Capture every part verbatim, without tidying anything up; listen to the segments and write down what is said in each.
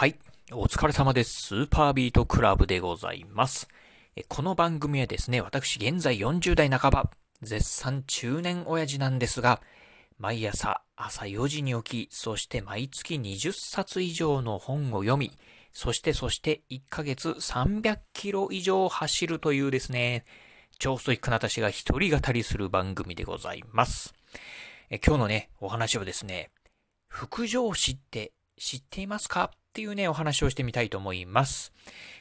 はい、お疲れ様です。スーパービートクラブでございます。この番組はですね、私現在よんじゅうだいなかば、絶賛中年親父なんですが、毎朝朝よじに起き、そして毎月にじゅっさつ以上の本を読み、そしてそしていっかげつさんびゃくキロ以上走るというですね、超ストイックな私が一人語りする番組でございます。え今日のね、お話はですね、副上司って知っていますかっていうね、お話をしてみたいと思います。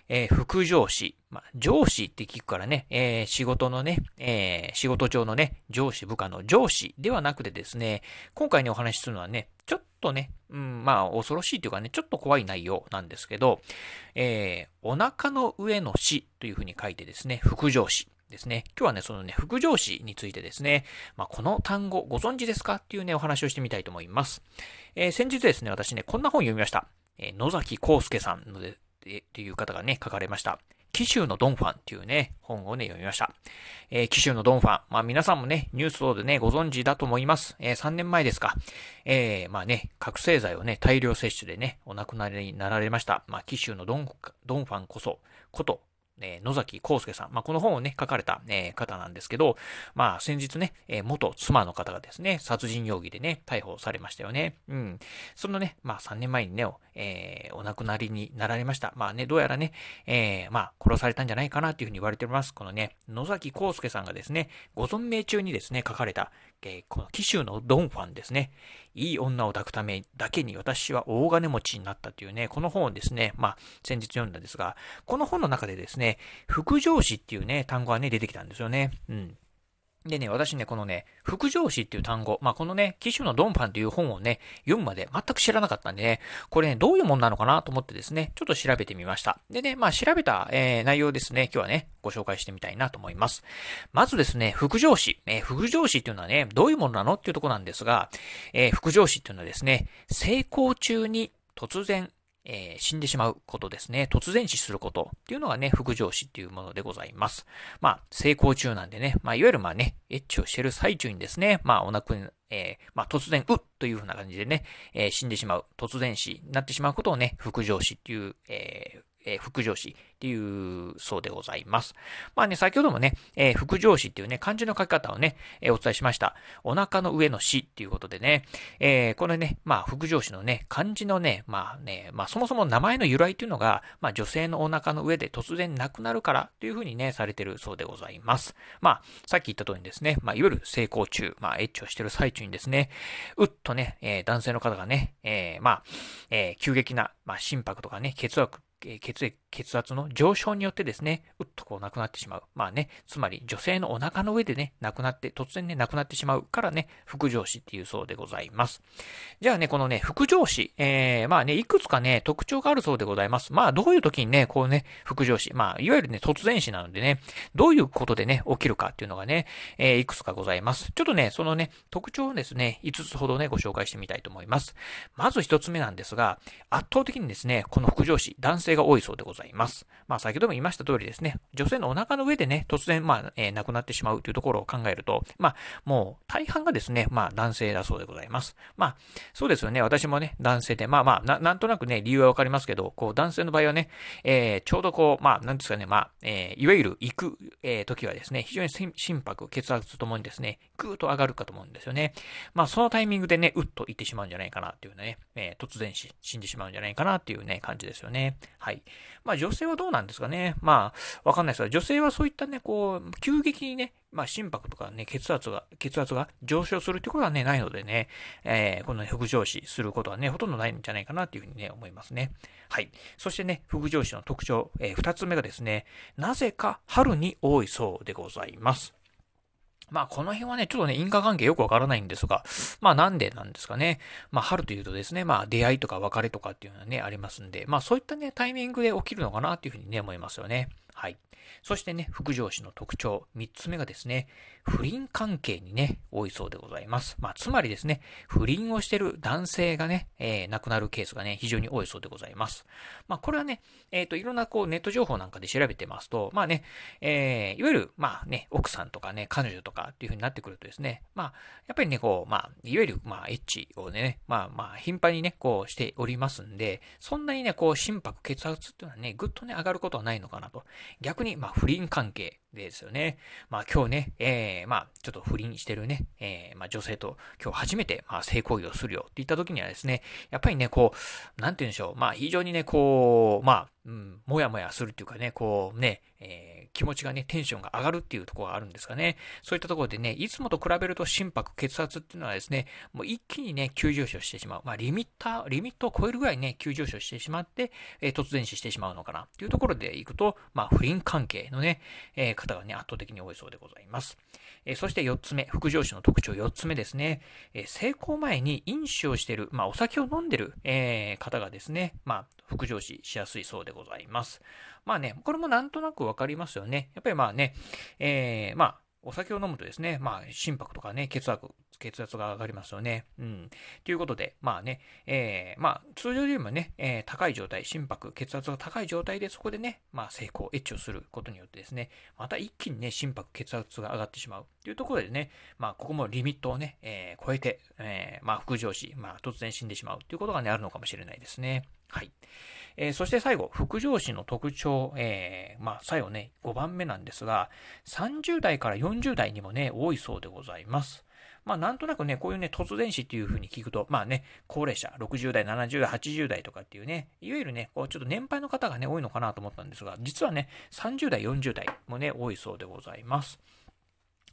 えー、副上司、まあ、上司って聞くからね、えー、仕事のね、えー、仕事上のね、上司部下の上司ではなくてですね、今回ね、お話しするのはね、ちょっとね、うん、まあ、恐ろしいというかね、ちょっと怖い内容なんですけど、えー、お腹の上の死というふうに書いてですね、副上司ですね。今日はね、そのね、副上司についてですね、まあ、この単語ご存知ですかっていうね、お話をしてみたいと思います。えー、先日ですね、私ね、こんな本を読みました。えー、野崎康介さんので、っていう方がね、書かれました。紀州のドンファンっていうね、本をね、読みました。えー、紀州のドンファン。まあ皆さんもね、ニュース等でね、ご存知だと思います。えー、さんねんまえですか。えー、まあね、覚醒剤をね、大量摂取でね、お亡くなりになられました。まあ紀州のドン、ドンファンこそ、こと、えー、野崎康介さん。まあこの本をね、書かれた、えー、方なんですけど、まあ先日ね、えー、元妻の方がですね、殺人容疑でね、逮捕されましたよね。うん。そのね、まあさんねんまえにね、えー、お亡くなりになられました。まあね、どうやらね、えー、まあ殺されたんじゃないかなというふうに言われております。このね、野崎康介さんがですね、ご存命中にですね、書かれた、えー、この紀州のドンファンですね。いい女を抱くためだけに私は大金持ちになったというね、この本をですね、まあ先日読んだんですが、この本の中でですね、副上司っていうね、単語がね、出てきたんですよね。うん。でね、私ね、このね、副上司っていう単語、まあ、このね、紀州のドンファンという本をね、読むまで全く知らなかったんでね、これね、どういうもんなのかなと思ってですね、ちょっと調べてみました。でね、まあ、調べた、えー、内容ですね、今日はね、ご紹介してみたいなと思います。まずですね、副上司。えー、副上司っていうのはね、どういうものなのっていうところなんですが、えー、副上司っていうのはですね、成功中に突然、えー、死んでしまうことですね。突然死することっていうのがね、副上司っていうものでございます。まあ、成功中なんでね、まあ、いわゆるまあね、エッチをしてる最中にですね、まあ、お亡くなり、えー、まあ、突然、うっというふうな感じでね、えー、死んでしまう、突然死になってしまうことをね、副上司っていう、えーえー、副上司っていうそうでございます。まあね、先ほどもね、えー、副上司っていうね、漢字の書き方をね、えー、お伝えしました。お腹の上の死っていうことでね、えー、これね、まあ、副上司のね、漢字のね、まあね、まあ、そもそも名前の由来っていうのが、まあ、女性のお腹の上で突然亡くなるからというふうにね、されてるそうでございます。まあ、さっき言った通りにですね、まあ、いわゆる性交中、まあ、エッチをしてる最中にですね、うっとね、えー、男性の方がね、えー、まあ、えー、急激な、まあ、心拍とかね、血圧、血液、血圧の上昇によってですね、うっとこう亡くなってしまう。まあね、つまり女性のお腹の上でね、亡くなって、突然ね、亡くなってしまうからね、副上司っていうそうでございます。じゃあね、このね、副上司、えー、まあね、いくつかね、特徴があるそうでございます。まあ、どういう時にね、こうね、副上司、まあ、いわゆるね、突然死なのでね、どういうことでね、起きるかっていうのがね、えー、いくつかございます。ちょっとね、そのね、特徴をですね、いつつほどね、ご紹介してみたいと思います。まずひとつめなんですが、圧倒的にですね、この副上司、男性が多いそうでございます。まあ先ほども言いました通りですね、女性のお腹の上でね、突然まあ、えー、亡くなってしまうというところを考えると、まあもう大半がですね、まあ男性だそうでございます。まあそうですよね、私もね、男性で、まあまあ な, なんとなくね、理由はわかりますけど、こう男性の場合はね、えー、ちょうどこう、まあなんですかね、まあ、えー、いわゆる行く、えー、時はですね、非常に心拍、血圧とともにですね、ぐーっと上がるかと思うんですよね。まあそのタイミングでね、うっと行ってしまうんじゃないかなっていうね、えー、突然死、死んでしまうんじゃないかなっていうね、感じですよね。はい。まあ女性はどうなんですかね。まあわかんないですが、女性はそういったね、こう、急激にね、まあ心拍とかね、血圧が、血圧が上昇するということはね、ないのでね、えー、この副上司することはね、ほとんどないんじゃないかなというふうにね、思いますね。はい。そしてね、副上司の特徴、えー、二つ目がですね、なぜか春に多いそうでございます。まあこの辺はね、ちょっとね、因果関係よくわからないんですが、まあなんでなんですかね。まあ春というとですね、まあ出会いとか別れとかっていうのはね、ありますんで、まあそういったね、タイミングで起きるのかなっていうふうにね、思いますよね。はい。そしてね、副上司の特徴、みっつめがですね、不倫関係にね、多いそうでございます。まあ、つまりですね、不倫をしている男性がね、えー、亡くなるケースがね、非常に多いそうでございます。まあ、これはね、えっと、いろんなこう、ネット情報なんかで調べてますと、まあね、えー、いわゆる、まあね、奥さんとかね、彼女とかっていう風になってくるとですね、まあ、やっぱりね、こう、まあ、いわゆる、まあ、エッチをね、まあまあ、頻繁にね、こうしておりますんで、そんなにね、こう、心拍、血圧っていうのはね、ぐっとね、上がることはないのかなと。逆に、まあ、不倫関係ですよね。まあ、今日ね、えー、まあ、ちょっと不倫してるね、えー、まあ、女性と今日初めて、まあ、性行為をするよって言った時にはですね、やっぱりね、こう、なんて言うんでしょう、まあ、非常にね、こう、まあ、うん、もやもやするっていうかね、こうね、えー、気持ちがね、テンションが上がるっていうところがあるんですかね。そういったところでね、いつもと比べると心拍、血圧っていうのはですね、もう一気にね、急上昇してしまう。まあ、リミッター、リミットを超えるぐらいね、急上昇してしまって、えー、突然死してしまうのかなっていうところでいくと、まあ、不倫関係のね、えー、方がね、圧倒的に多いそうでございます。えー、そしてよっつめ、副上司の特徴よっつめですね、えー、性交前に飲酒をしている、まあ、お酒を飲んでる、えー、方がですね、まあ、副上司しやすいそうでございます。まあね、これもなんとなくわかりますよね。やっぱりまあね、えー、まあ、お酒を飲むとですね、まあ、心拍とかね、血圧、血圧が上がりますよね。うん。ということで、まあね、えー、まあ、通常よりもね、えー、高い状態、心拍、血圧が高い状態で、そこでね、まあ、性交、エッチをすることによってですね、また一気にね、心拍、血圧が上がってしまう。というところでね、まあ、ここもリミットをね、えー、超えて、えー、まあ、副上司、まあ、突然死んでしまうということがね、あるのかもしれないですね。はい。えー、そして最後、副上司の特徴、えー、まあ、最後ね、ごばんめなんですが、さんじゅうだいからよんじゅうだいにもね、多いそうでございます。まあ、なんとなくね、こういうね、突然死っていう風に聞くと、まあね、高齢者、ろくじゅうだい、ななじゅうだい、はちじゅうだいとかっていうね、いわゆるね、こうちょっと年配の方がね、多いのかなと思ったんですが、実はね、さんじゅうだい、よんじゅうだいもね、多いそうでございます。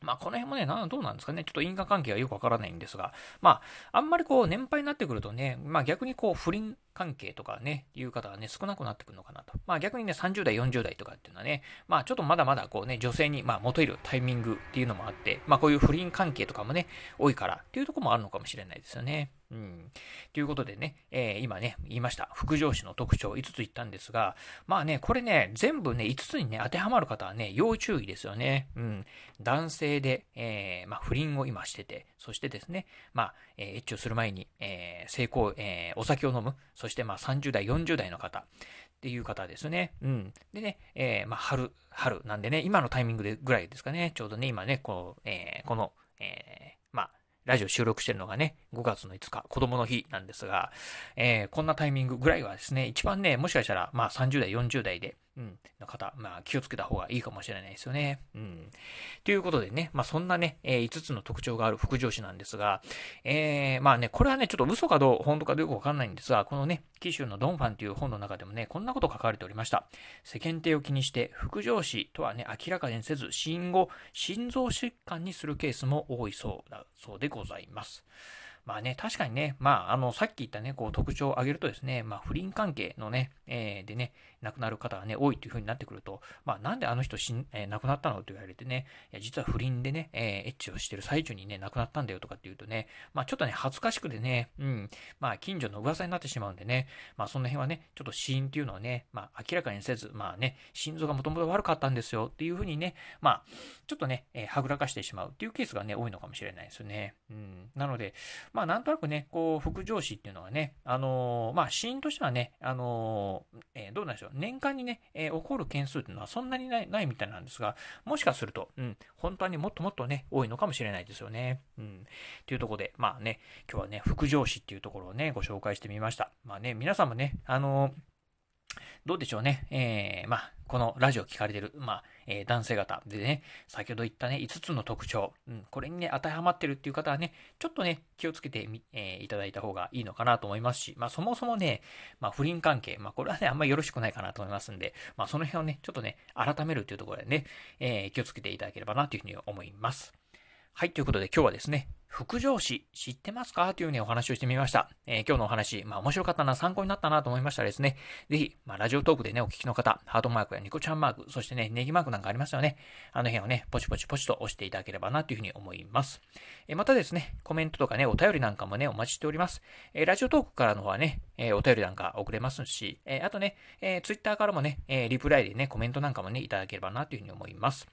まあ、この辺もね、などうなんですかね。ちょっと因果関係はよくわからないんですが、まあ、あんまりこう、年配になってくるとね、まあ逆にこう、不倫関係とかね、いう方がね、少なくなってくるのかなと。まあ逆にね、さんじゅうだい、よんじゅうだいとかっていうのはね、まあちょっとまだまだこうね、女性にまあ求めるタイミングっていうのもあって、まあこういう不倫関係とかもね、多いからっていうところもあるのかもしれないですよね。うん。ということでね、えー、今ね、言いました。副上司の特徴いつつ言ったんですが、まあね、これね、全部ね、いつつにね、当てはまる方はね、要注意ですよね。うん。男性で、えー、まあ、不倫を今してて、そしてですね、まあ、えー、エッチをする前に、えー、性交、えー、お酒を飲む、そしてまあ、さんじゅうだい、よんじゅうだいの方っていう方ですね。うん。でね、えー、まあ、春、春なんでね、今のタイミングでぐらいですかね、ちょうどね、今ね、こう、えー、この、えー、まあ、ラジオ収録してるのがね、ごがつのいつか、子供の日なんですが、えー、こんなタイミングぐらいはですね、一番ね、もしかしたら、まあさんじゅうだい、よんじゅうだいで、うん、の方、まあ気をつけた方がいいかもしれないですよね。うん。ということでね、まあそんなね、えー、いつつの特徴がある副上司なんですが、えー、まあね、これはね、ちょっと嘘かどう、本当かどうかわかんないんですが、このね、紀州のドンファンという本の中でもね、こんなこと書かれておりました。世間体を気にして、副上司とはね、明らかにせず、死因を心臓疾患にするケースも多いそうだ、そうでございます。まあね、確かにね、まあ、あの、さっき言ったね、こう、特徴を挙げるとですね、まあ、不倫関係のね、えー、でね、亡くなる方がね、多いという風になってくると、まあ、なんであの人死ん、えー、亡くなったのと言われてね、いや、実は不倫でね、えー、エッチをしてる最中にね、亡くなったんだよとかっていうとね、まあ、ちょっとね、恥ずかしくてね、うん、まあ、近所の噂になってしまうんでね、まあ、その辺はね、ちょっと死因っていうのはね、まあ、明らかにせず、まあね、心臓がもともと悪かったんですよっていう風にね、まあ、ちょっとね、えー、はぐらかしてしまうっていうケースがね、多いのかもしれないですよね。うん、なので、まあ、なんとなくね、こう、副上司っていうのはね、あのー、まあ、死因としてはね、あのー、えー、どうなんでしょう、年間にね、えー、起こる件数っていうのはそんなにない、ないみたいなんですが、もしかすると、うん、本当にもっともっとね、多いのかもしれないですよね。うん。というところで、まあね、今日はね、副上司っていうところをね、ご紹介してみました。まあね、皆さんもね、あのー、どうでしょうね、えー、まあ、このラジオ聞かれてる、まあ、えー、男性方でね、先ほど言ったね、いつつの特徴、うん、これにね、当てはまってるっていう方はね、ちょっとね、気をつけてみ、えー、いただいた方がいいのかなと思いますし、まあ、そもそもね、まあ、不倫関係、まあ、これはね、あんまりよろしくないかなと思いますんで、まあ、その辺をね、ちょっとね、改めるというところでね、えー、気をつけていただければなというふうに思います。はい、ということで今日はですね、副上司知ってますかというねお話をしてみました、えー、今日のお話、まあ、面白かったな、参考になったなと思いましたらですね、ぜひ、まあ、ラジオトークでねお聞きの方、ハートマークやニコちゃんマーク、そしてねネギマークなんかありますよね。あの辺をねポチポチポチと押していただければなというふうに思います。えー、またですねコメントとかねお便りなんかもねお待ちしております。えー、ラジオトークからの方はね、えー、お便りなんか送れますし、えー、あとね、えー、ツイッターからもね、えー、リプライでねコメントなんかもねいただければなというふうに思います。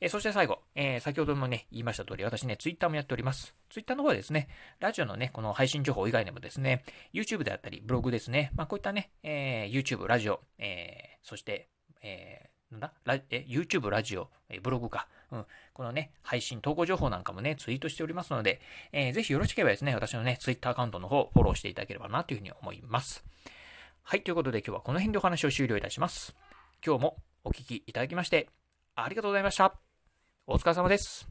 えー、そして最後、えー、先ほどもね言いました通り、私ねツイッターもやっております。ツイッターの方はですね、ラジオのね、この配信情報以外にもですね、YouTube であったり、ブログですね、まあ、こういったね、えー、YouTube、ラジオ、えー、そして、えー、なんだラえ YouTube、ラジオ、えー、ブログか、うん、このね、配信、投稿情報なんかもね、ツイートしておりますので、えー、ぜひよろしければですね、私のね、ツイッターアカウントの方、フォローしていただければなというふうに思います。はい、ということで今日はこの辺でお話を終了いたします。今日もお聞きいただきまして、ありがとうございました。お疲れ様です。